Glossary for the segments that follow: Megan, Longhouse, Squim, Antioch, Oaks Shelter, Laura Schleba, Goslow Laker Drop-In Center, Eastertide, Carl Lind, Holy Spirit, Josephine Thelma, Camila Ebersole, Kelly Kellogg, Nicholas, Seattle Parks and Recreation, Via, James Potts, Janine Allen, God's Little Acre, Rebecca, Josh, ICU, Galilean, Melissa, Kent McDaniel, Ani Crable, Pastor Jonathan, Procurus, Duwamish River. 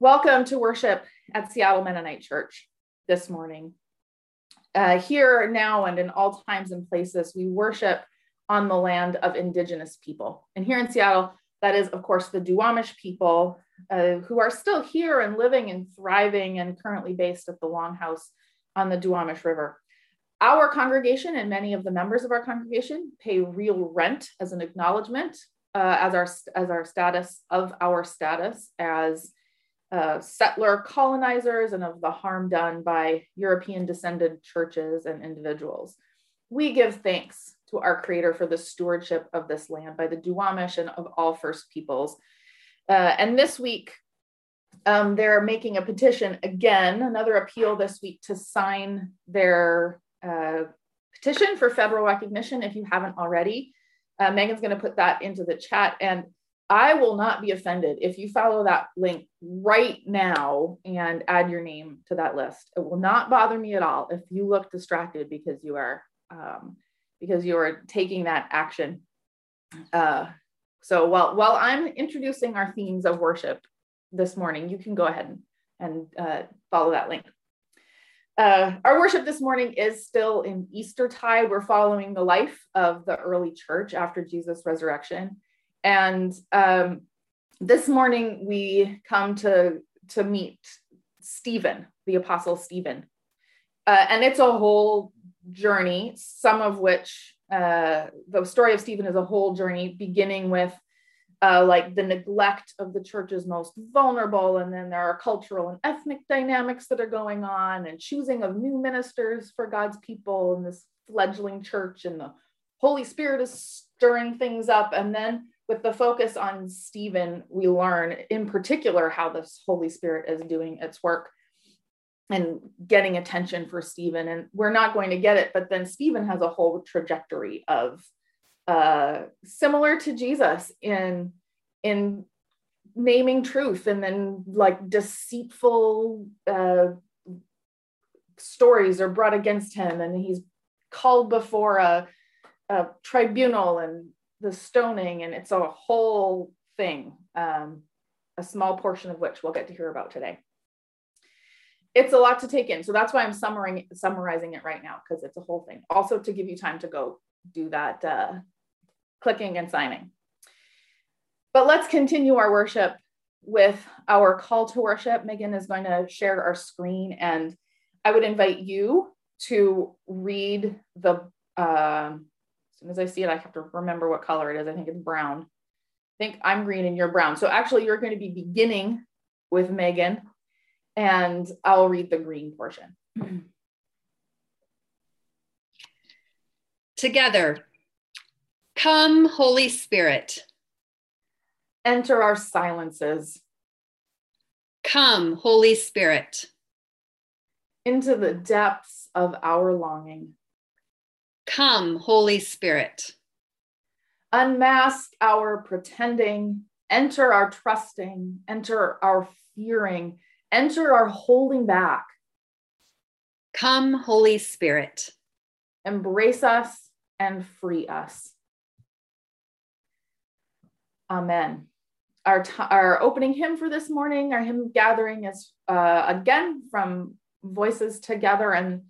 Welcome to worship at Seattle Mennonite Church this morning. Here, now, and in all times and places, we worship on the land of Indigenous people. And here in Seattle, that is, of course, the Duwamish people who are still here and living and thriving and currently based at the Longhouse on the Duwamish River. Our congregation and many of the members of our congregation pay real rent as an acknowledgement as our status as settler colonizers and of the harm done by European descended churches and individuals. We give thanks to our Creator for the stewardship of this land by the Duwamish and of all First Peoples. And this week, they're making a petition again, another appeal this week to sign their petition for federal recognition if you haven't already. Megan's going to put that into the chat, and I will not be offended if you follow that link right now and add your name to that list. It will not bother me at all if you look distracted because you are taking that action. So while I'm introducing our themes of worship this morning, you can go ahead and follow that link. Our worship this morning is still in Eastertide. We're following the life of the early church after Jesus' resurrection. And this morning we come to meet Stephen, the Apostle Stephen. And it's a whole journey, some of which the story of Stephen is a whole journey, beginning with like the neglect of the church's most vulnerable. And then there are cultural and ethnic dynamics that are going on, and choosing of new ministers for God's people in this fledgling church. And the Holy Spirit is stirring things up. And then with the focus on Stephen, we learn in particular how this Holy Spirit is doing its work and getting attention for Stephen. And we're not going to get it, but then Stephen has a whole trajectory of similar to Jesus in naming truth, and then like deceitful stories are brought against him, and he's called before a tribunal and the stoning, and it's a whole thing, a small portion of which we'll get to hear about today. It's a lot to take in, so that's why I'm summarizing it right now, because it's a whole thing. Also to give you time to go do that clicking and signing. But let's continue our worship with our call to worship. Megan is going to share our screen, and I would invite you to read the, as soon as I see it, I have to remember what color it is. I think it's brown. I think I'm green and you're brown. So actually you're going to be beginning with Megan, and I'll read the green portion. Together. Come, Holy Spirit. Enter our silences. Come, Holy Spirit. Into the depths of our longing. Come, Holy Spirit. Unmask our pretending, enter our trusting, enter our fearing, enter our holding back. Come, Holy Spirit. Embrace us and free us. Amen. Our opening hymn for this morning, our hymn gathering is again from Voices Together, and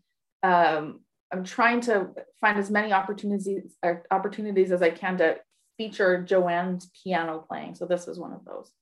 I'm trying to find as many opportunities as I can to feature Joanne's piano playing. So this is one of those.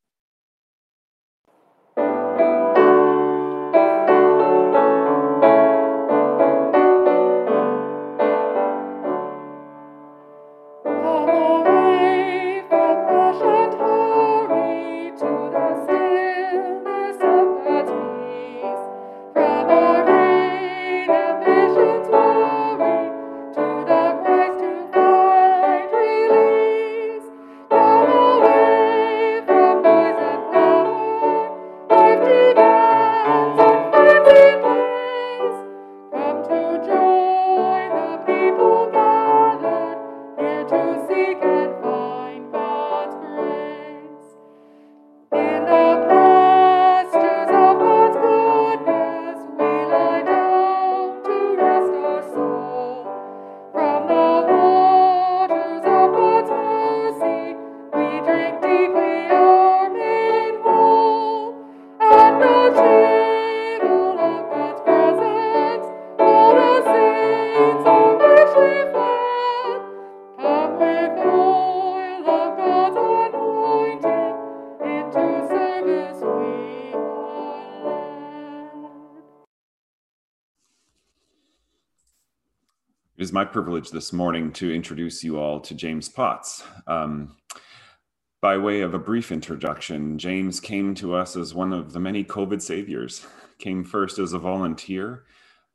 is my privilege this morning to introduce you all to James Potts. By way of a brief introduction, James came to us as one of the many COVID saviors. Came first as a volunteer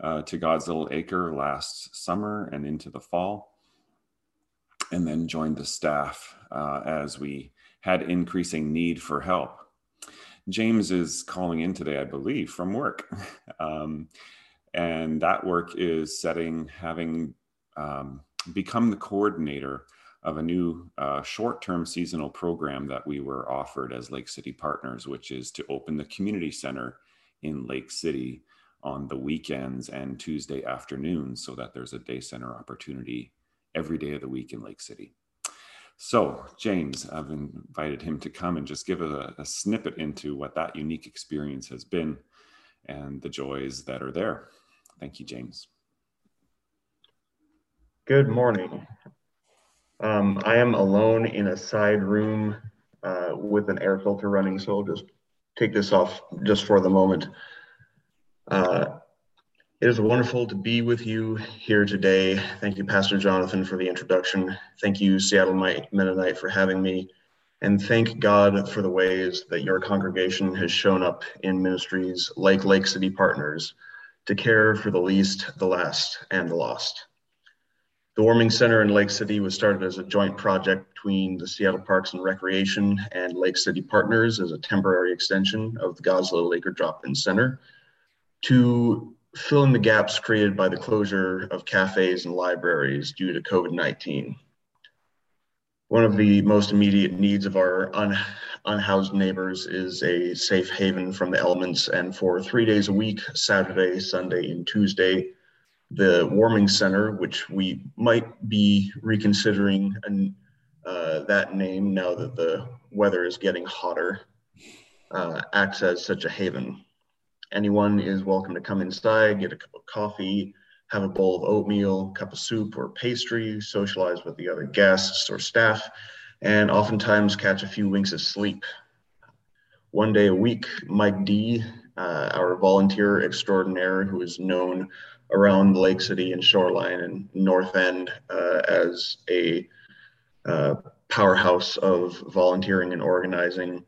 to God's Little Acre last summer and into the fall, and then joined the staff as we had increasing need for help. James is calling in today, I believe, from work. And that work is having become the coordinator of a new short-term seasonal program that we were offered as Lake City Partners, which is to open the community center in Lake City on the weekends and Tuesday afternoons so that there's a day center opportunity every day of the week in Lake City. So James, I've invited him to come and just give a snippet into what that unique experience has been and the joys that are there. Thank you, James. Good morning. I am alone in a side room with an air filter running, so I'll just take this off just for the moment. It is wonderful to be with you here today. Thank you, Pastor Jonathan, for the introduction. Thank you, Seattle Mennonite, for having me. And thank God for the ways that your congregation has shown up in ministries like Lake City Partners to care for the least, the last, and the lost. The Warming Center in Lake City was started as a joint project between the Seattle Parks and Recreation and Lake City Partners as a temporary extension of the Goslow Laker Drop-In Center to fill in the gaps created by the closure of cafes and libraries due to COVID-19. One of the most immediate needs of our unhoused neighbors is a safe haven from the elements, and for 3 days a week, Saturday, Sunday, and Tuesday, the Warming Center, which we might be reconsidering that name now that the weather is getting hotter, acts as such a haven. Anyone is welcome to come inside, get a cup of coffee, have a bowl of oatmeal, cup of soup or pastry, socialize with the other guests or staff, and oftentimes catch a few winks of sleep. 1 day a week, Mike D., our volunteer extraordinaire who is known around the Lake City and shoreline and North End as a powerhouse of volunteering and organizing,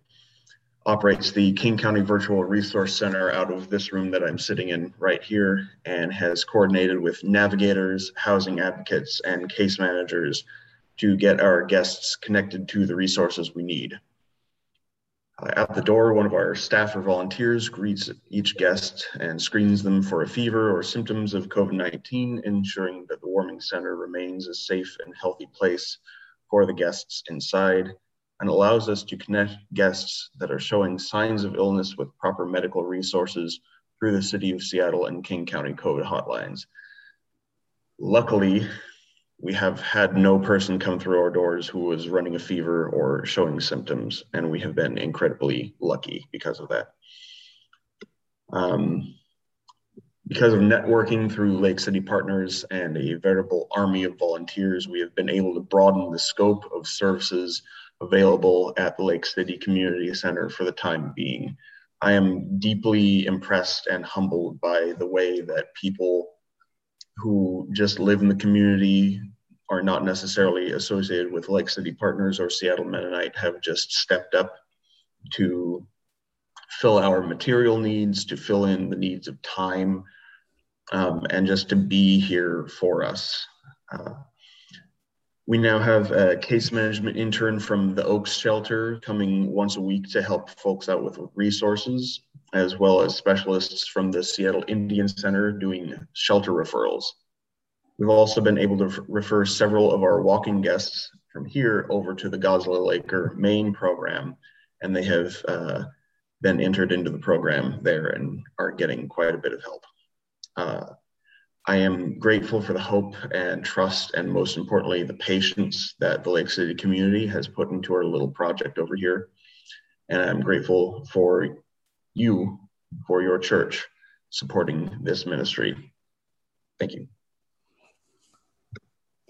operates the King County Virtual Resource Center out of this room that I'm sitting in right here, and has coordinated with navigators, housing advocates, and case managers to get our guests connected to the resources we need. Out the door, one of our staff or volunteers greets each guest and screens them for a fever or symptoms of COVID-19, ensuring that the Warming Center remains a safe and healthy place for the guests inside, and allows us to connect guests that are showing signs of illness with proper medical resources through the City of Seattle and King County COVID hotlines. Luckily, we have had no person come through our doors who was running a fever or showing symptoms, and we have been incredibly lucky because of that. Because of networking through Lake City Partners and a veritable army of volunteers, we have been able to broaden the scope of services available at the Lake City Community Center for the time being. I am deeply impressed and humbled by the way that people who just live in the community, are not necessarily associated with Lake City Partners or Seattle Mennonite, have just stepped up to fill our material needs, to fill in the needs of time, and just to be here for us. We now have a case management intern from the Oaks Shelter coming once a week to help folks out with resources, as well as specialists from the Seattle Indian Center doing shelter referrals. We've also been able to refer several of our walking guests from here over to the Goslow Laker main program, and they have been entered into the program there and are getting quite a bit of help. I am grateful for the hope and trust, and most importantly, the patience that the Lake City community has put into our little project over here. And I'm grateful for you, for your church, supporting this ministry. Thank you.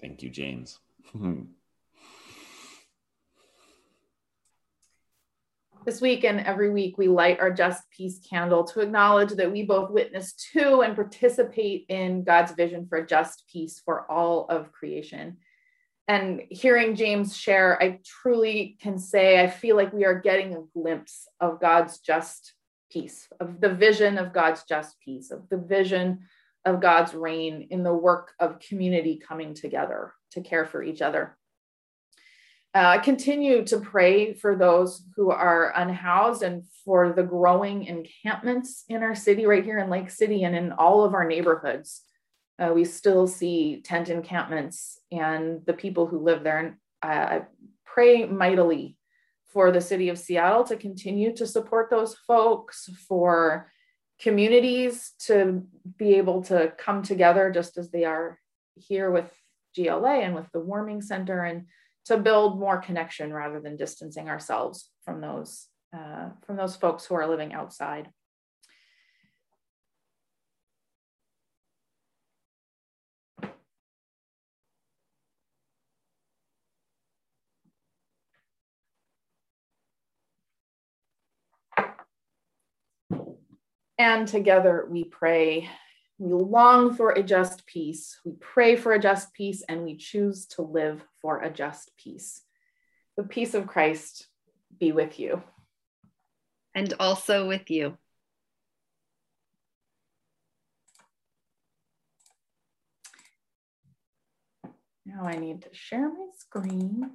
Thank you, James. This week and every week, we light our Just Peace candle to acknowledge that we both witness to and participate in God's vision for just peace for all of creation. And hearing James share, I truly can say, I feel like we are getting a glimpse of God's just peace, of the vision of God's just peace, of the vision of God's reign in the work of community coming together to care for each other. Continue to pray for those who are unhoused and for the growing encampments in our city right here in Lake City and in all of our neighborhoods. We still see tent encampments and the people who live there. I pray mightily for the city of Seattle to continue to support those folks, for communities to be able to come together just as they are here with GLA and with the warming center, and to build more connection rather than distancing ourselves from those folks who are living outside. And together we pray. We long for a just peace, we pray for a just peace, and we choose to live for a just peace. The peace of Christ be with you. And also with you. Now I need to share my screen.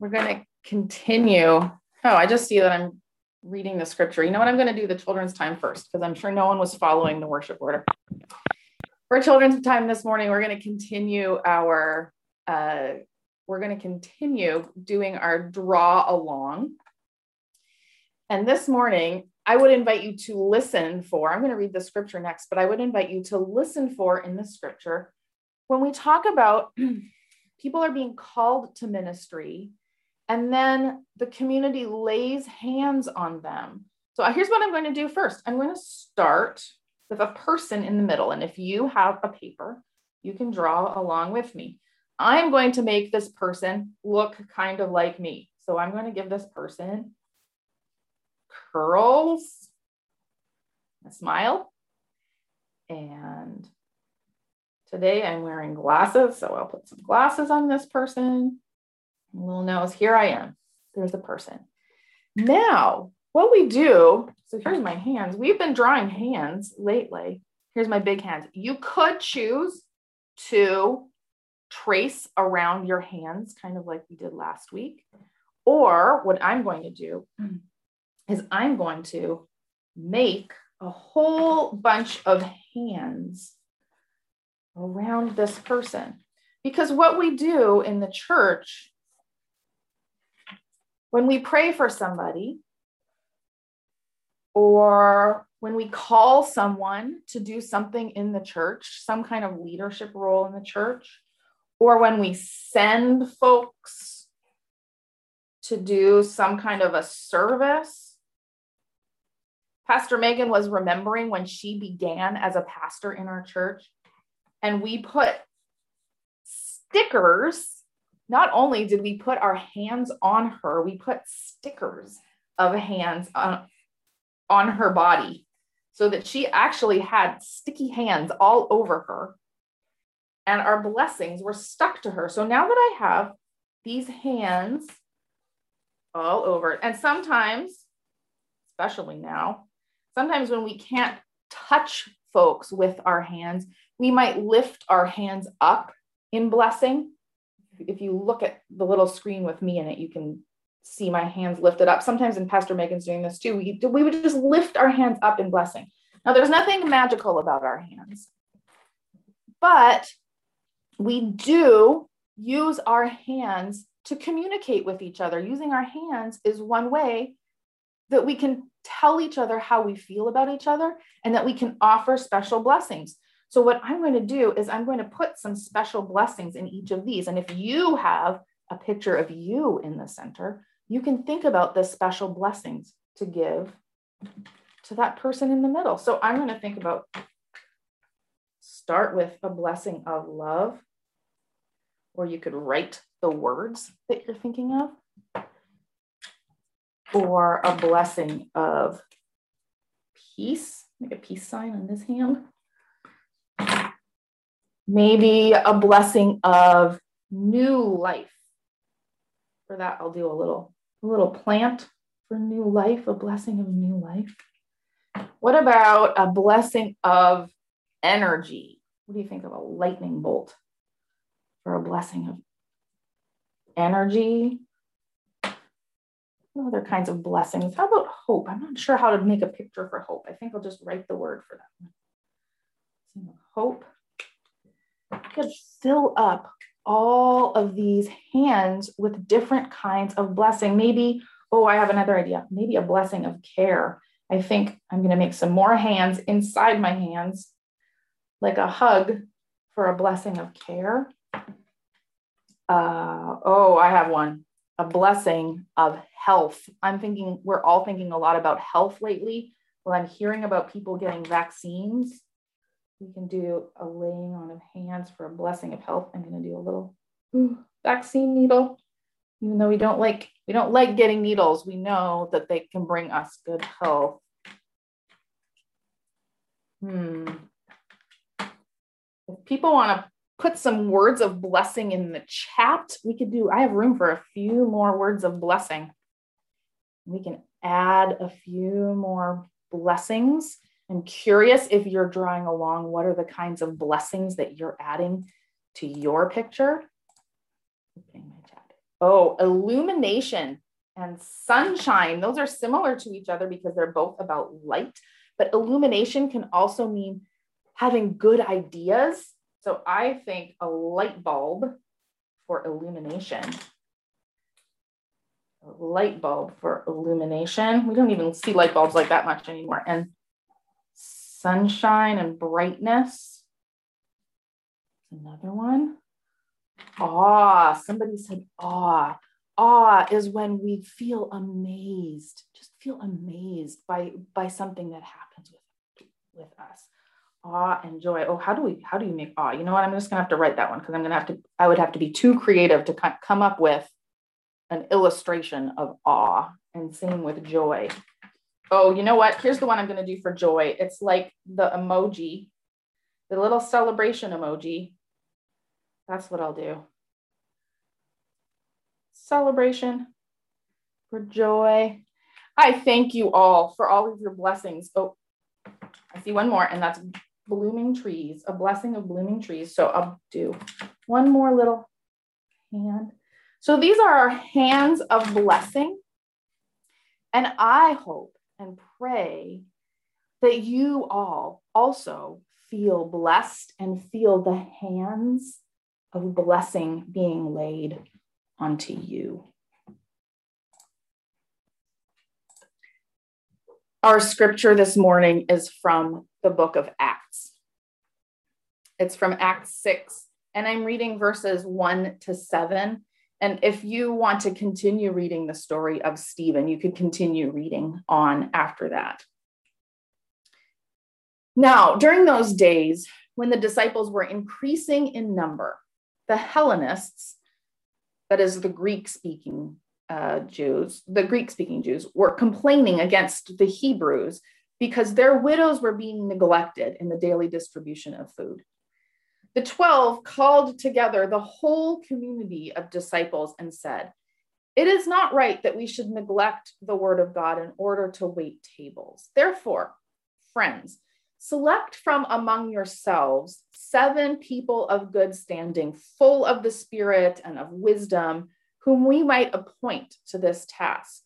We're going to continue. Oh, I just see that I'm reading the scripture. You know what? I'm going to do the children's time first, because I'm sure no one was following the worship order. For children's time this morning, we're going to continue our doing our draw along. And this morning, I would invite you to listen for, I'm going to read the scripture next, but I would invite you to listen for in the scripture, when we talk about people are being called to ministry, and then the community lays hands on them. So here's what I'm going to do first. I'm going to start with a person in the middle. And if you have a paper, you can draw along with me. I'm going to make this person look kind of like me. So I'm going to give this person curls, a smile. And today I'm wearing glasses, so I'll put some glasses on this person. Little nose, here I am. There's a person. Now, what we do, so here's my hands. We've been drawing hands lately. Here's my big hands. You could choose to trace around your hands, kind of like we did last week. Or what I'm going to do is I'm going to make a whole bunch of hands around this person. Because what we do in the church, when we pray for somebody, or when we call someone to do something in the church, some kind of leadership role in the church, or when we send folks to do some kind of a service. Pastor Megan was remembering when she began as a pastor in our church, and we put stickers. Not only did we put our hands on her, we put stickers of hands on her body so that she actually had sticky hands all over her, and our blessings were stuck to her. So now that I have these hands all over, and sometimes, especially now, sometimes when we can't touch folks with our hands, we might lift our hands up in blessing. If you look at the little screen with me in it, you can see my hands lifted up. Sometimes, and Pastor Megan's doing this too, we would just lift our hands up in blessing. Now, there's nothing magical about our hands, but we do use our hands to communicate with each other. Using our hands is one way that we can tell each other how we feel about each other and that we can offer special blessings. So what I'm going to do is I'm going to put some special blessings in each of these. And if you have a picture of you in the center, you can think about the special blessings to give to that person in the middle. So I'm going to start with a blessing of love, or you could write the words that you're thinking of, or a blessing of peace, make a peace sign on this hand. Maybe a blessing of new life. For that, I'll do a little plant for new life, a blessing of new life. What about a blessing of energy? What do you think of a lightning bolt for a blessing of energy? Other kinds of blessings. How about hope? I'm not sure how to make a picture for hope. I think I'll just write the word for that one. Hope. I could fill up all of these hands with different kinds of blessing. Maybe, oh, I have another idea. Maybe a blessing of care. I think I'm going to make some more hands inside my hands, like a hug for a blessing of care. Oh, I have one. A blessing of health. I'm thinking, we're all thinking a lot about health lately. Well, I'm hearing about people getting vaccines. We can do a laying on of hands for a blessing of health. I'm going to do a little vaccine needle. Even though we don't like getting needles, we know that they can bring us good health. If people want to put some words of blessing in the chat, we could do, I have room for a few more words of blessing. We can add a few more blessings. I'm curious if you're drawing along, what are the kinds of blessings that you're adding to your picture? Oh, illumination and sunshine. Those are similar to each other because they're both about light, but illumination can also mean having good ideas. So I think a light bulb for illumination. A light bulb for illumination. We don't even see light bulbs like that much anymore. And sunshine and brightness. Another one. Awe, somebody said awe. Awe is when we feel amazed, just feel amazed by something that happens with us. Awe and joy. Oh, how do you make awe? You know what, I'm just gonna have to write that one because I would have to be too creative to come up with an illustration of awe, and same with joy. Oh, you know what, here's the one I'm gonna do for joy. It's like the emoji, the little celebration emoji. That's what I'll do. Celebration for joy. I thank you all for all of your blessings. Oh, I see one more, and that's blooming trees, a blessing of blooming trees. So I'll do one more little hand. So these are our hands of blessing. And I hope and pray that you all also feel blessed and feel the hands of blessing being laid onto you. Our scripture this morning is from the book of Acts. It's from Acts 6, and I'm reading verses 1-7. And if you want to continue reading the story of Stephen, you could continue reading on after that. Now, during those days, when the disciples were increasing in number, the Hellenists, that is the Greek-speaking Jews, were complaining against the Hebrews because their widows were being neglected in the daily distribution of food. The 12 called together the whole community of disciples and said, "It is not right that we should neglect the word of God in order to wait tables. Therefore, friends, select from among yourselves 7 people of good standing, full of the Spirit and of wisdom, whom we might appoint to this task,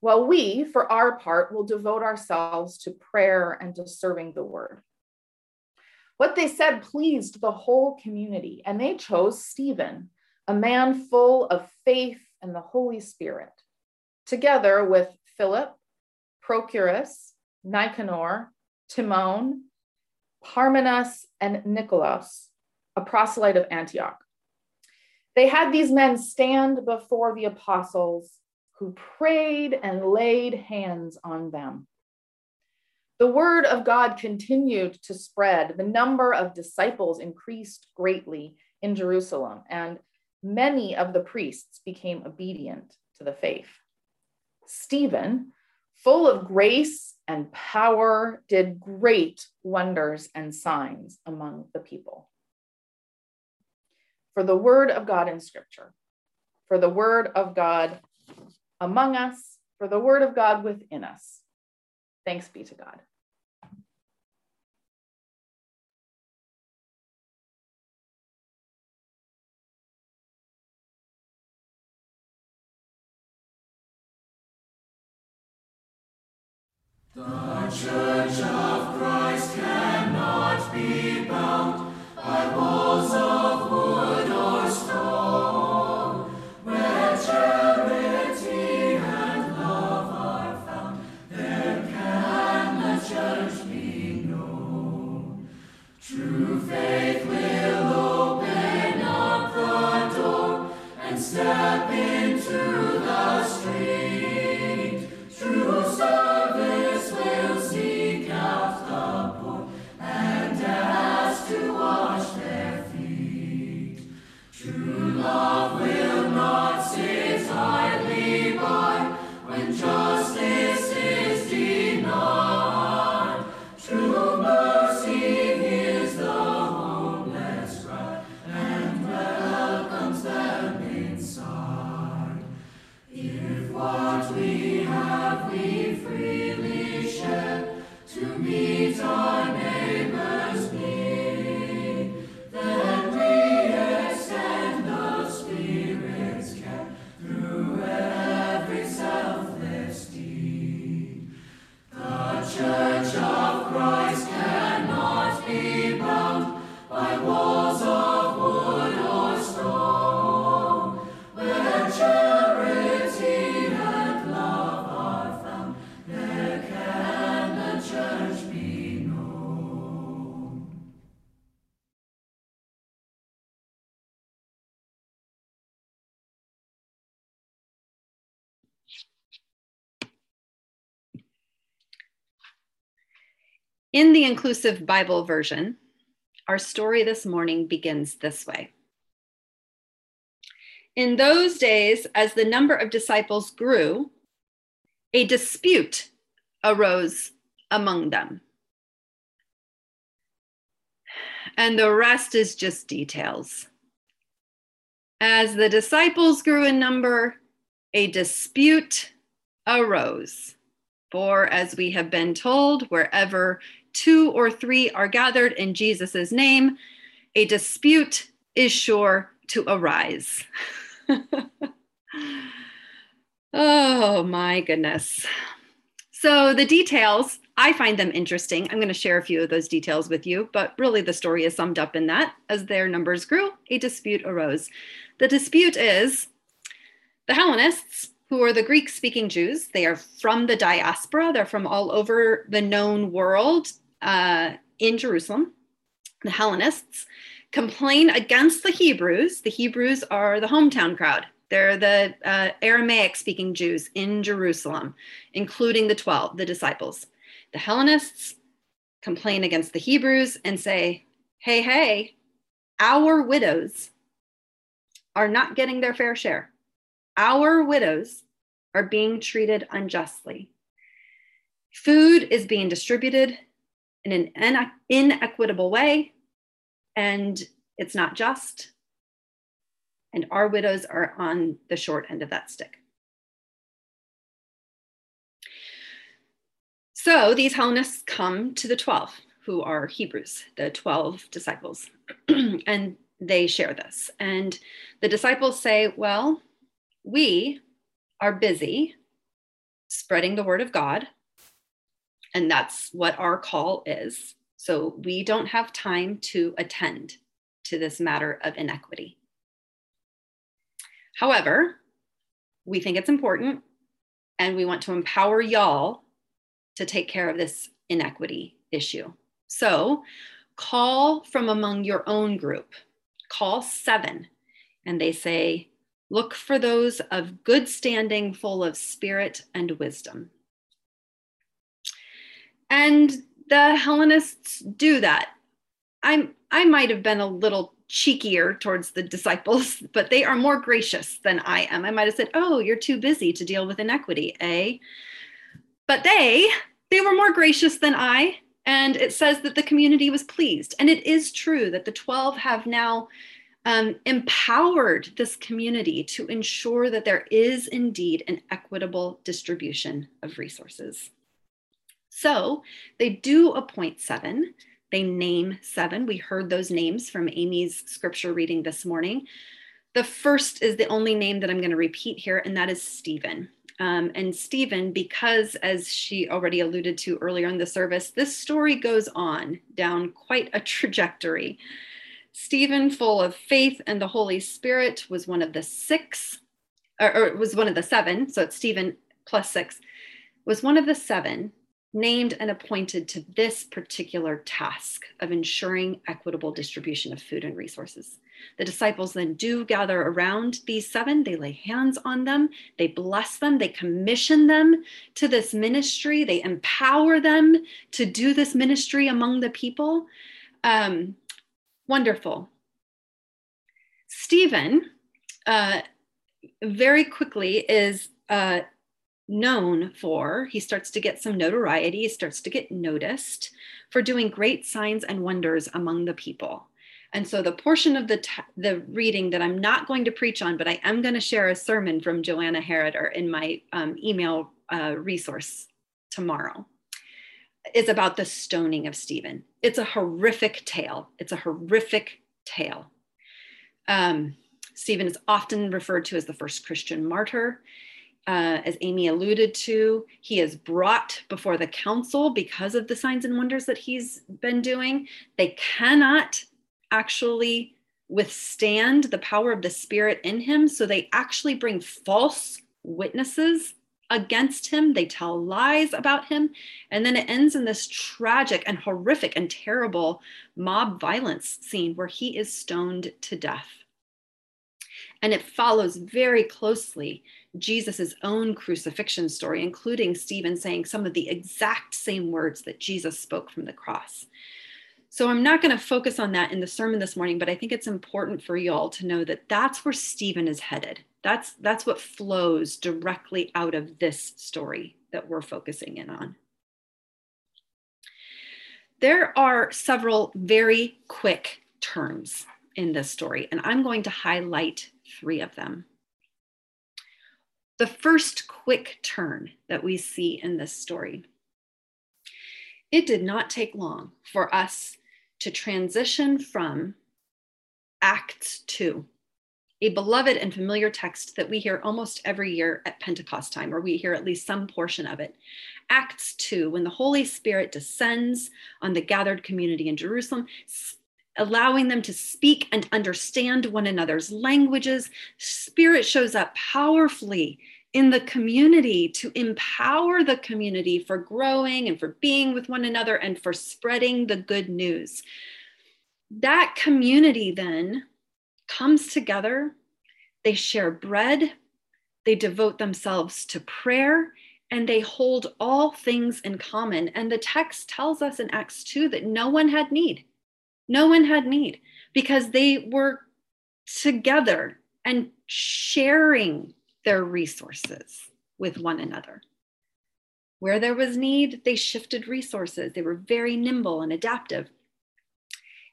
while we, for our part, will devote ourselves to prayer and to serving the word." What they said pleased the whole community, and they chose Stephen, a man full of faith and the Holy Spirit, together with Philip, Procurus, Nicanor, Timon, Parmenas, and Nicholas, a proselyte of Antioch. They had these men stand before the apostles, who prayed and laid hands on them. The word of God continued to spread. The number of disciples increased greatly in Jerusalem, and many of the priests became obedient to the faith. Stephen, full of grace and power, did great wonders and signs among the people. For the word of God in Scripture, for the word of God among us, for the word of God within us. Thanks be to God. The Church of Christ cannot be bound by walls of wood or stone. Where charity and love are found, there can the Church be known. True faith will open up the door and step into the street. True service will seek out the poor and ask to wash their feet. True love will not sit idly by when justice is denied. True mercy hears the homeless cry and welcomes them inside. If what we have we freely to meet our neighbor's need, then we extend the Spirit's care through every selfless deed. The Church of Christ cannot be bound by walls of wood or stone. Where charity and love are found, there can Church be known. In the Inclusive Bible Version, our story this morning begins this way. In those days, as the number of disciples grew, a dispute arose among them. And the rest is just details. As the disciples grew in number, a dispute arose. For as we have been told, wherever two or three are gathered in Jesus's name, a dispute is sure to arise. Oh my goodness. So the details, I find them interesting. I'm going to share a few of those details with you, but really the story is summed up in that. As their numbers grew, a dispute arose. The dispute is the Hellenists, who are the Greek-speaking Jews. They are from the diaspora. They're from all over the known world in Jerusalem. The Hellenists complain against the Hebrews. The Hebrews are the hometown crowd. They're the Aramaic-speaking Jews in Jerusalem, including the 12, the disciples. The Hellenists complain against the Hebrews and say, hey, hey, our widows are not getting their fair share. Our widows are being treated unjustly. Food is being distributed in an inequitable way, and it's not just. And our widows are on the short end of that stick. So these Hellenists come to the 12, who are Hebrews, the 12 disciples, and they share this. And the disciples say, well, we are busy spreading the word of God, and that's what our call is. So we don't have time to attend to this matter of inequity. However, we think it's important, and we want to empower y'all to take care of this inequity issue. So call from among your own group, call 7. And they say, look for those of good standing, full of spirit and wisdom. And the Hellenists do that. I might have been a little cheekier towards the disciples, but they are more gracious than I am. I might have said, oh, you're too busy to deal with inequity, eh? But they were more gracious than I. And it says that the community was pleased. And it is true that the 12 have now empowered this community to ensure that there is indeed an equitable distribution of resources. So they do appoint 7. They name 7. We heard those names from Amy's scripture reading this morning. The first is the only name that I'm going to repeat here, and that is Stephen. And Stephen, because as she already alluded to earlier in the service, this story goes on down quite a trajectory. Stephen, full of faith and the Holy Spirit, was one of the 6, or was one of the 7, so it's Stephen plus 6, was one of the 7 named and appointed to this particular task of ensuring equitable distribution of food and resources. The disciples then do gather around these 7. They lay hands on them. They bless them. They commission them to this ministry. They empower them to do this ministry among the people. Wonderful. Stephen very quickly is known for, he starts to get some notoriety, he starts to get noticed for doing great signs and wonders among the people. And so the portion of the reading that I'm not going to preach on, but I am going to share a sermon from Joanna Herriter in my email resource tomorrow, is about the stoning of Stephen. It's a horrific tale. It's a horrific tale. Stephen is often referred to as the first Christian martyr. As Amy alluded to, he is brought before the council because of the signs and wonders that he's been doing. They cannot actually withstand the power of the Spirit in him. So they actually bring false witnesses against him. They tell lies about him. And then it ends in this tragic and horrific and terrible mob violence scene where he is stoned to death. And it follows very closely Jesus's own crucifixion story, including Stephen saying some of the exact same words that Jesus spoke from the cross. So I'm not going to focus on that in the sermon this morning, but I think it's important for y'all to know that that's where Stephen is headed. That's what flows directly out of this story that we're focusing in on. There are several very quick turns in this story, and I'm going to highlight 3 of them. The first quick turn that we see in this story. It did not take long for us to transition from Acts 2, a beloved and familiar text that we hear almost every year at Pentecost time, or we hear at least some portion of it. Acts 2, when the Holy Spirit descends on the gathered community in Jerusalem, allowing them to speak and understand one another's languages. Spirit shows up powerfully in the community to empower the community for growing and for being with one another and for spreading the good news. That community then comes together, they share bread, they devote themselves to prayer, and they hold all things in common. And the text tells us in Acts 2 that no one had need. No one had need because they were together and sharing their resources with one another. Where there was need, they shifted resources. They were very nimble and adaptive.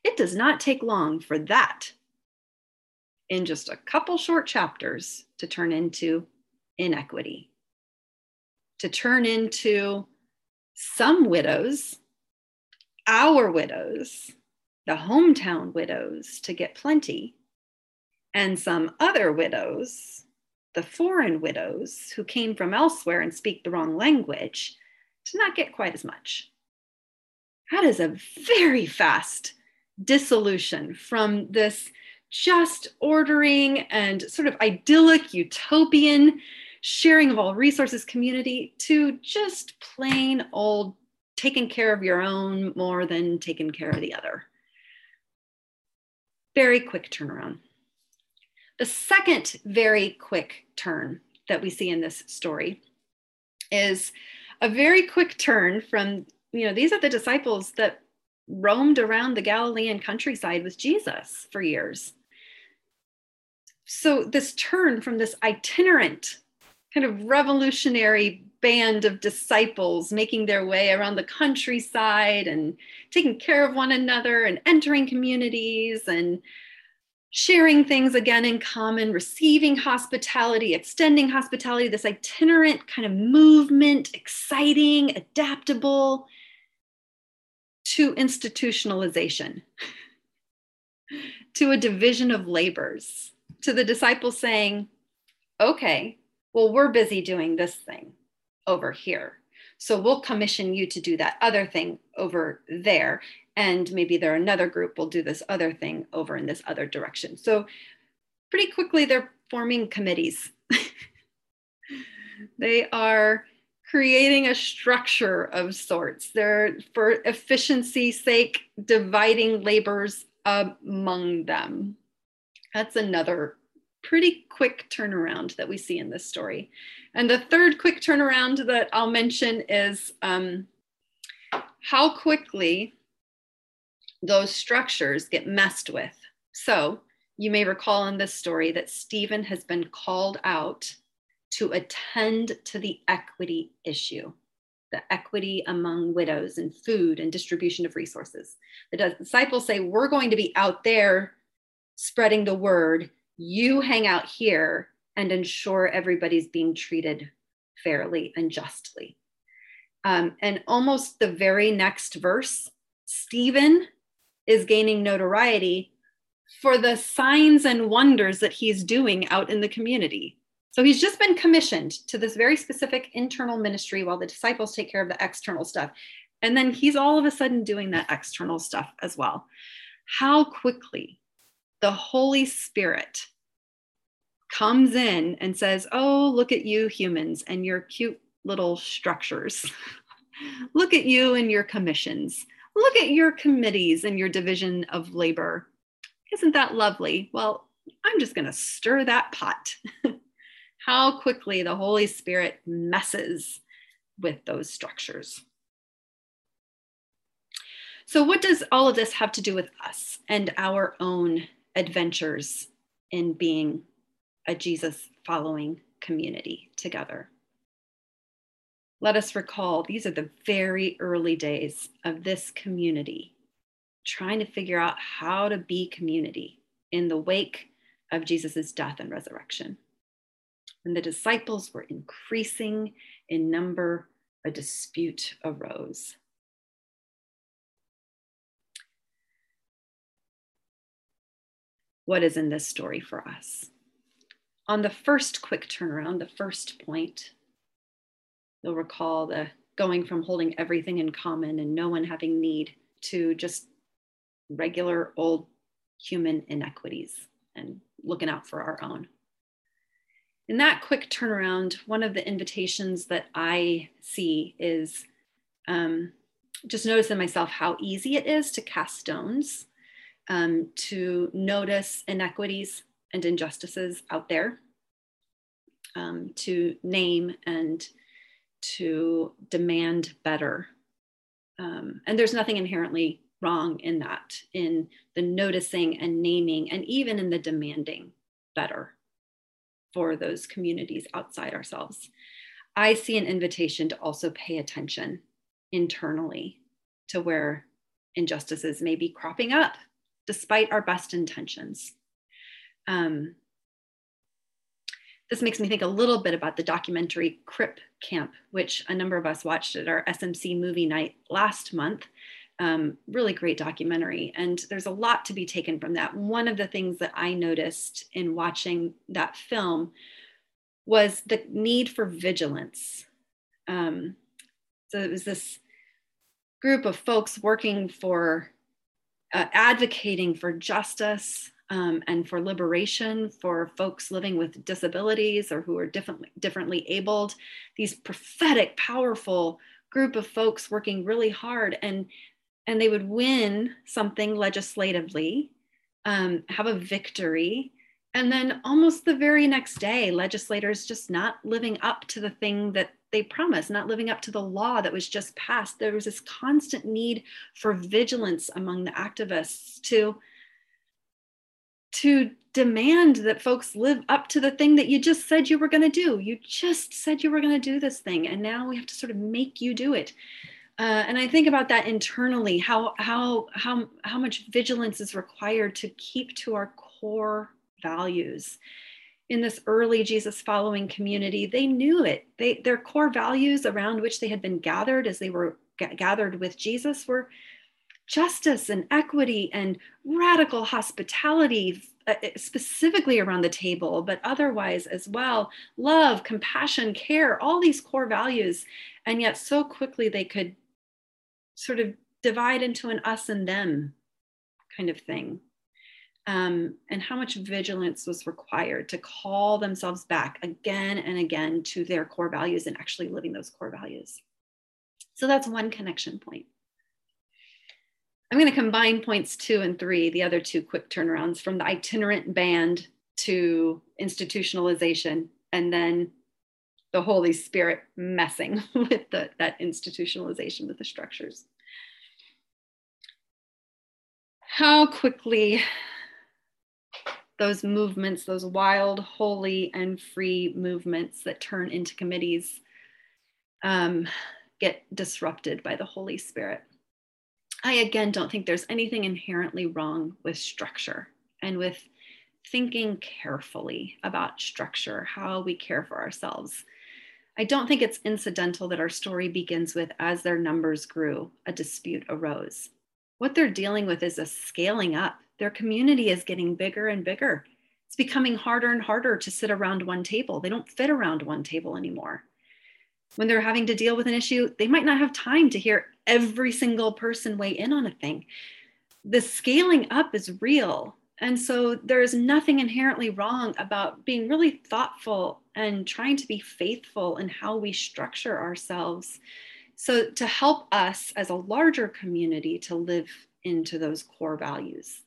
It does not take long for that, in just a couple short chapters, to turn into inequity, to turn into some widows, our widows, the hometown widows to get plenty, and some other widows, the foreign widows who came from elsewhere and speak the wrong language, to not get quite as much. That is a very fast dissolution from this just ordering and sort of idyllic utopian sharing of all resources community to just plain old taking care of your own more than taking care of the other. Very quick turnaround. The second very quick turn that we see in this story is a very quick turn from, you know, these are the disciples that roamed around the Galilean countryside with Jesus for years. So this turn from this itinerant kind of revolutionary band of disciples making their way around the countryside and taking care of one another and entering communities and sharing things again in common, receiving hospitality, extending hospitality, this itinerant kind of movement, exciting, adaptable, to institutionalization, to a division of labors, to the disciples saying, okay, well, we're busy doing this thing over here, so we'll commission you to do that other thing over there. And maybe there another group will do this other thing over in this other direction. So pretty quickly, they're forming committees. They are creating a structure of sorts. They're, for efficiency's sake, dividing labors among them. That's another pretty quick turnaround that we see in this story. And the third quick turnaround that I'll mention is how quickly those structures get messed with. So you may recall in this story that Stephen has been called out to attend to the equity issue, the equity among widows and food and distribution of resources. The disciples say, we're going to be out there spreading the word. You hang out here and ensure everybody's being treated fairly and justly. And almost the very next verse, Stephen is gaining notoriety for the signs and wonders that he's doing out in the community. So he's just been commissioned to this very specific internal ministry while the disciples take care of the external stuff. And then he's all of a sudden doing that external stuff as well. How quickly the Holy Spirit comes in and says, oh, look at you humans and your cute little structures. Look at you and your commissions. Look at your committees and your division of labor. Isn't that lovely? Well, I'm just going to stir that pot. How quickly the Holy Spirit messes with those structures. So what does all of this have to do with us and our own adventures in being a Jesus-following community together? Let us recall, these are the very early days of this community, trying to figure out how to be community in the wake of Jesus's death and resurrection. And the disciples were increasing in number, a dispute arose. What is in this story for us? On the first quick turnaround, the first point, you'll recall the going from holding everything in common and no one having need to just regular old human inequities and looking out for our own. In that quick turnaround, one of the invitations that I see is just notice in myself how easy it is to cast stones, to notice inequities and injustices out there, to name and to demand better. And there's nothing inherently wrong in that, in the noticing and naming, and even in the demanding better for those communities outside ourselves. I see an invitation to also pay attention internally to where injustices may be cropping up despite our best intentions. This makes me think a little bit about the documentary Crip Camp, which a number of us watched at our SMC movie night last month. Really great documentary. And there's a lot to be taken from that. One of the things that I noticed in watching that film was the need for vigilance. So it was this group of folks working for, advocating for justice, and for liberation for folks living with disabilities or who are differently abled, these prophetic, powerful group of folks working really hard, and they would win something legislatively, have a victory, And then almost the very next day, legislators just not living up to the thing that they promised, not living up to the law that was just passed. There was this constant need for vigilance among the activists to demand that folks live up to the thing that you just said you were going to do. You just said you were going to do this thing, and now we have to sort of make you do it. And I think about that internally, how much vigilance is required to keep to our core values. In this early Jesus following community, they knew it. Their core values around which they had been gathered as they were gathered with Jesus were justice and equity and radical hospitality, specifically around the table, but otherwise as well, love, compassion, care, all these core values. And yet so quickly they could sort of divide into an us and them kind of thing. And how much vigilance was required to call themselves back again and again to their core values and actually living those core values. So that's one connection point. I'm going to combine points 2 and 3, the other two quick turnarounds, from the itinerant band to institutionalization, and then the Holy Spirit messing with that institutionalization, with the structures. How quickly those movements, those wild, holy, and free movements that turn into committees get disrupted by the Holy Spirit. I again don't think there's anything inherently wrong with structure and with thinking carefully about structure, how we care for ourselves. I don't think it's incidental that our story begins with, as their numbers grew, a dispute arose. What they're dealing with is a scaling up. Their community is getting bigger and bigger. It's becoming harder and harder to sit around one table. They don't fit around one table anymore. When they're having to deal with an issue, they might not have time to hear every single person weigh in on a thing. The scaling up is real. And so there is nothing inherently wrong about being really thoughtful and trying to be faithful in how we structure ourselves. So to help us as a larger community to live into those core values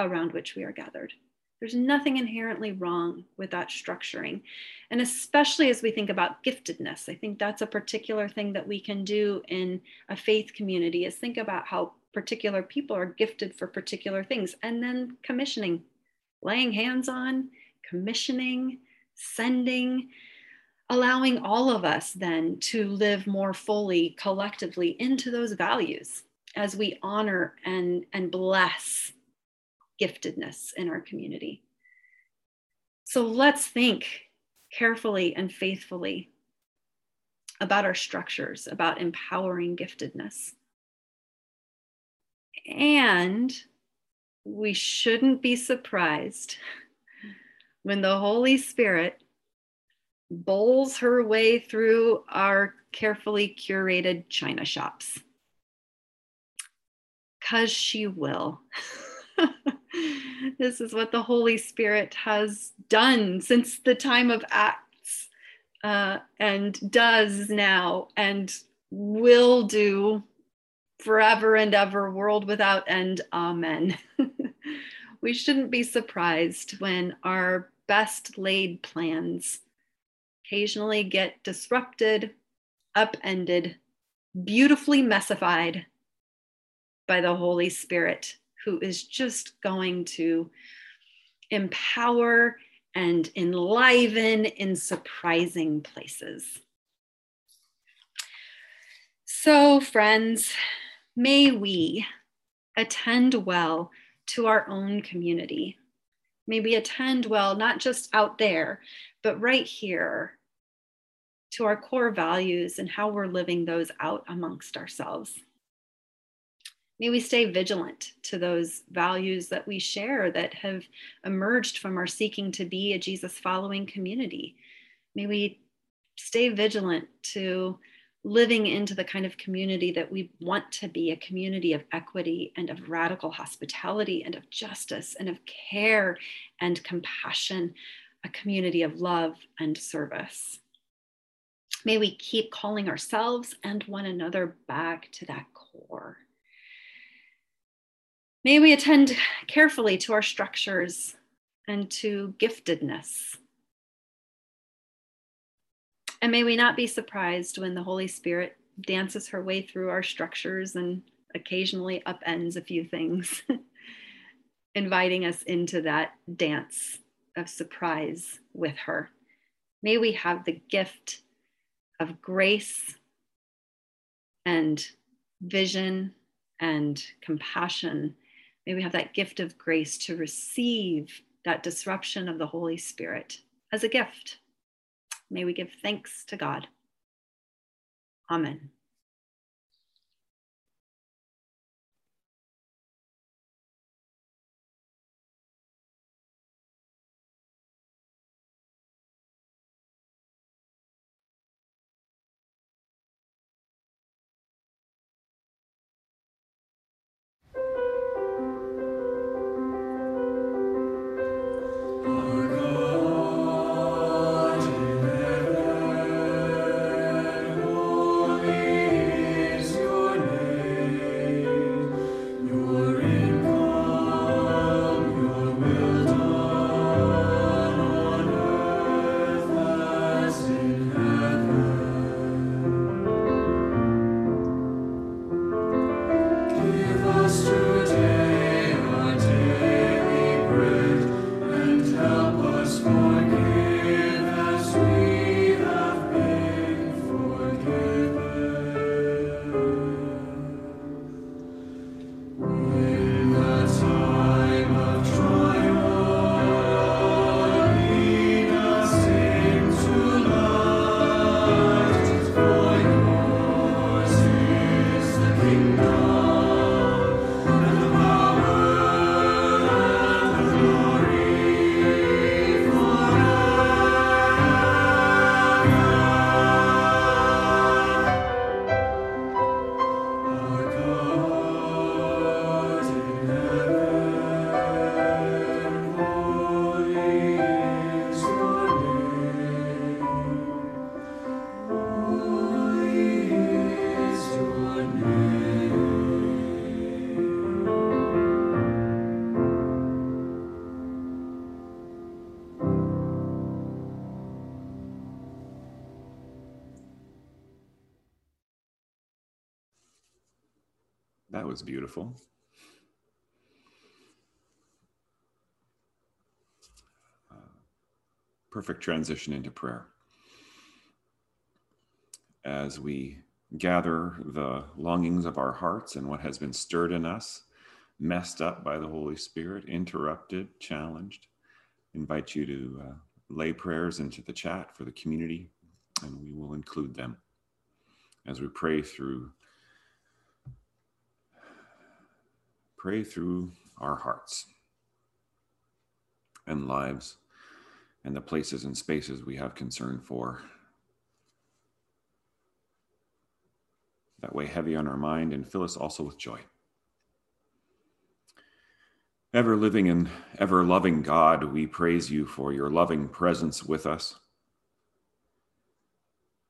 around which we are gathered. There's nothing inherently wrong with that structuring. And especially as we think about giftedness, I think that's a particular thing that we can do in a faith community, is think about how particular people are gifted for particular things. And then commissioning, laying hands on, commissioning, sending, allowing all of us then to live more fully collectively into those values as we honor and bless giftedness in our community. So let's think carefully and faithfully about our structures, about empowering giftedness. And we shouldn't be surprised when the Holy Spirit bowls her way through our carefully curated china shops. 'Cause she will. This is what the Holy Spirit has done since the time of Acts, and does now and will do forever and ever, world without end. Amen. We shouldn't be surprised when our best laid plans occasionally get disrupted, upended, beautifully messified by the Holy Spirit, who is just going to empower and enliven in surprising places. So, friends, may we attend well to our own community. May we attend well, not just out there, but right here, to our core values and how we're living those out amongst ourselves. May we stay vigilant to those values that we share that have emerged from our seeking to be a Jesus-following community. May we stay vigilant to living into the kind of community that we want to be, a community of equity and of radical hospitality and of justice and of care and compassion, a community of love and service. May we keep calling ourselves and one another back to that core. May we attend carefully to our structures and to giftedness. And may we not be surprised when the Holy Spirit dances her way through our structures and occasionally upends a few things, inviting us into that dance of surprise with her. May we have the gift of grace and vision and compassion. May we have that gift of grace to receive that disruption of the Holy Spirit as a gift. May we give thanks to God. Amen. That was beautiful. Perfect transition into prayer. As we gather the longings of our hearts and what has been stirred in us, messed up by the Holy Spirit, interrupted, challenged, I invite you to lay prayers into the chat for the community, and we will include them as we pray through our hearts and lives and the places and spaces we have concern for that weigh heavy on our mind and fill us also with joy. Ever living and ever loving God, we praise you for your loving presence with us.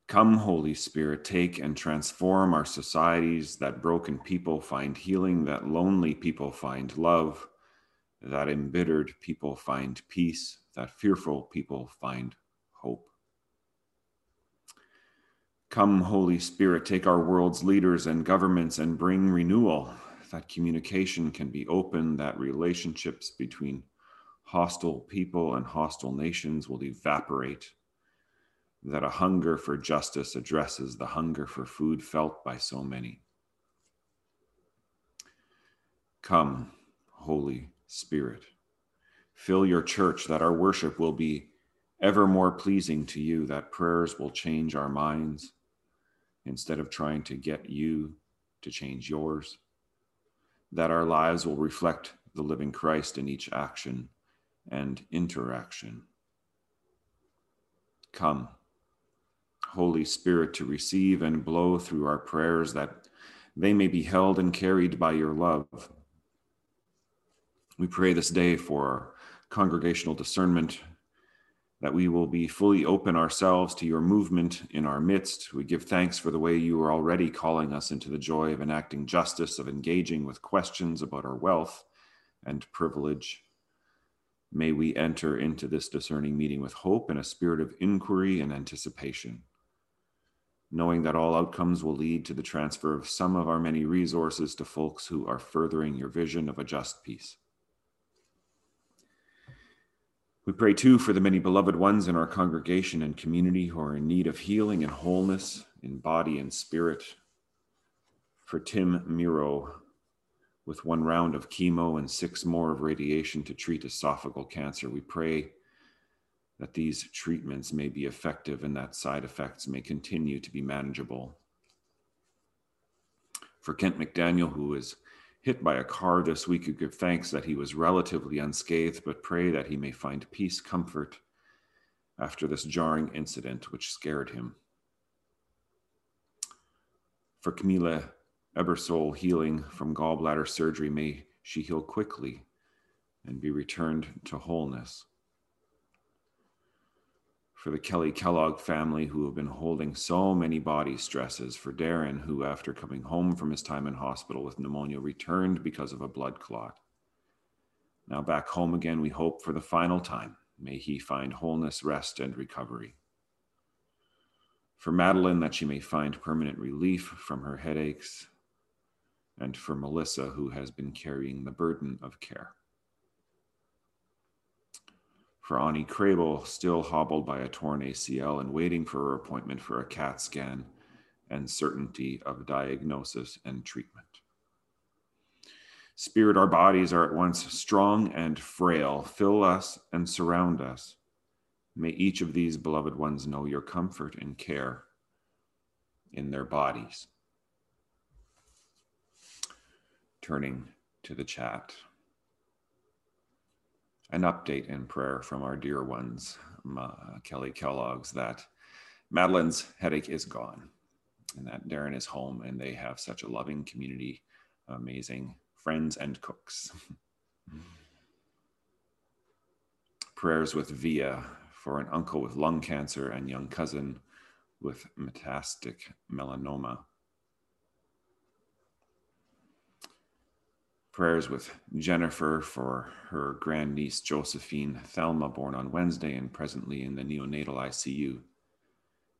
Come, Holy Spirit, take and transform our societies, that broken people find healing, that lonely people find love, that embittered people find peace, that fearful people find hope. Come, Holy Spirit, take our world's leaders and governments and bring renewal, that communication can be open, that relationships between hostile people and hostile nations will evaporate, that a hunger for justice addresses the hunger for food felt by so many. Come, Holy Spirit, fill your church, that our worship will be ever more pleasing to you, that prayers will change our minds instead of trying to get you to change yours, that our lives will reflect the living Christ in each action and interaction. Come, Holy Spirit, to receive and blow through our prayers, that they may be held and carried by your love. We pray this day for congregational discernment, that we will be fully open ourselves to your movement in our midst. We give thanks for the way you are already calling us into the joy of enacting justice, of engaging with questions about our wealth and privilege, May we enter into this discerning meeting with hope and a spirit of inquiry and anticipation, knowing that all outcomes will lead to the transfer of some of our many resources to folks who are furthering your vision of a just peace. We pray too for the many beloved ones in our congregation and community who are in need of healing and wholeness in body and spirit. For Tim Muro, with one round of chemo and 6 more of radiation to treat esophageal cancer, we pray that these treatments may be effective and that side effects may continue to be manageable. For Kent McDaniel, who was hit by a car this week, we give thanks that he was relatively unscathed, but pray that he may find peace, comfort after this jarring incident which scared him. For Camila Ebersole, healing from gallbladder surgery, may she heal quickly and be returned to wholeness. For the Kelly Kellogg family, who have been holding so many body stresses. For Darren, who after coming home from his time in hospital with pneumonia returned because of a blood clot. Now back home again, we hope for the final time. May he find wholeness, rest, and recovery. For Madeline, that she may find permanent relief from her headaches. And for Melissa, who has been carrying the burden of care. For Ani Crable, still hobbled by a torn ACL and waiting for her appointment for a CAT scan and certainty of diagnosis and treatment. Spirit, our bodies are at once strong and frail. Fill us and surround us. May each of these beloved ones know your comfort and care in their bodies. Turning to the chat. An update in prayer from our dear ones, Kelly Kellogg's, that Madeline's headache is gone and that Darren is home, and they have such a loving community, amazing friends and cooks. Prayers with Via for an uncle with lung cancer and young cousin with metastatic melanoma. Prayers with Jennifer for her grandniece Josephine Thelma, born on Wednesday and presently in the neonatal ICU,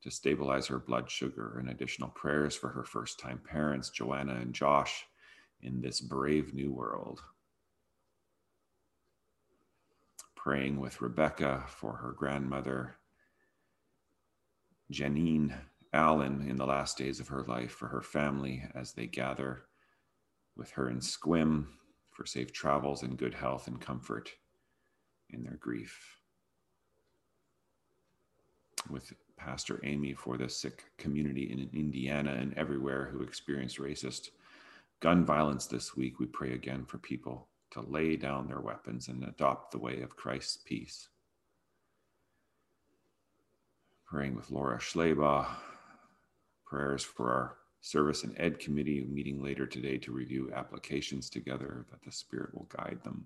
to stabilize her blood sugar, and additional prayers for her first-time parents, Joanna and Josh, in this brave new world. Praying with Rebecca for her grandmother, Janine Allen, in the last days of her life, for her family as they gather with her in Squim, for safe travels and good health and comfort in their grief. With Pastor Amy for the sick community in Indiana and everywhere who experienced racist gun violence this week, we pray again for people to lay down their weapons and adopt the way of Christ's peace. Praying with Laura Schleba, prayers for our Service and Ed Committee meeting later today to review applications together, that the Spirit will guide them.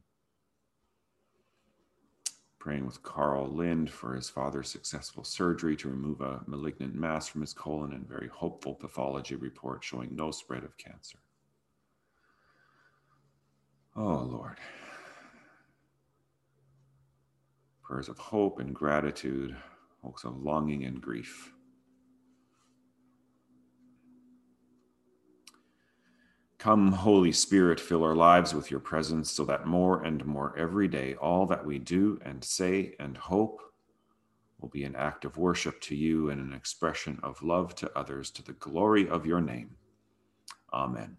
Praying with Carl Lind for his father's successful surgery to remove a malignant mass from his colon and very hopeful pathology report showing no spread of cancer. Oh, Lord. Prayers of hope and gratitude, hopes of longing and grief. Come, Holy Spirit, fill our lives with your presence so that more and more every day, all that we do and say and hope will be an act of worship to you and an expression of love to others, to the glory of your name. Amen.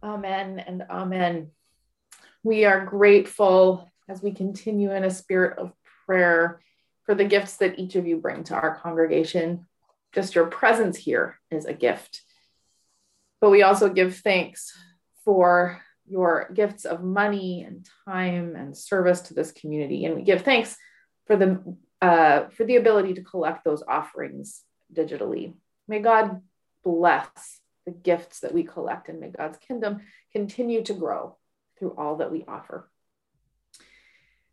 Amen and amen. We are grateful as we continue in a spirit of prayer for the gifts that each of you bring to our congregation. Just your presence here is a gift. But we also give thanks for your gifts of money and time and service to this community. And we give thanks for the ability to collect those offerings digitally. May God bless the gifts that we collect, and may God's kingdom continue to grow through all that we offer.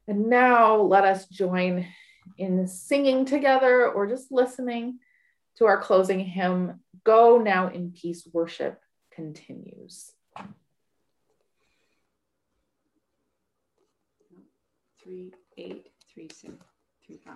And now let us join in singing together or just listening to our closing hymn, Go Now in Peace, Worship Continues. 383735.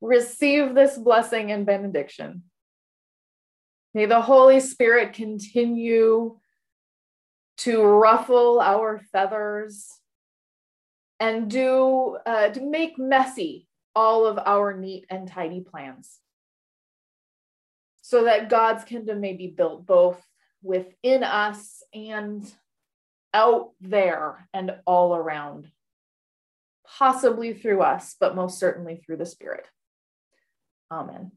Receive this blessing and benediction. May the Holy Spirit continue to ruffle our feathers and to make messy all of our neat and tidy plans, so that God's kingdom may be built both within us and out there and all around, possibly through us, but most certainly through the Spirit. Amen.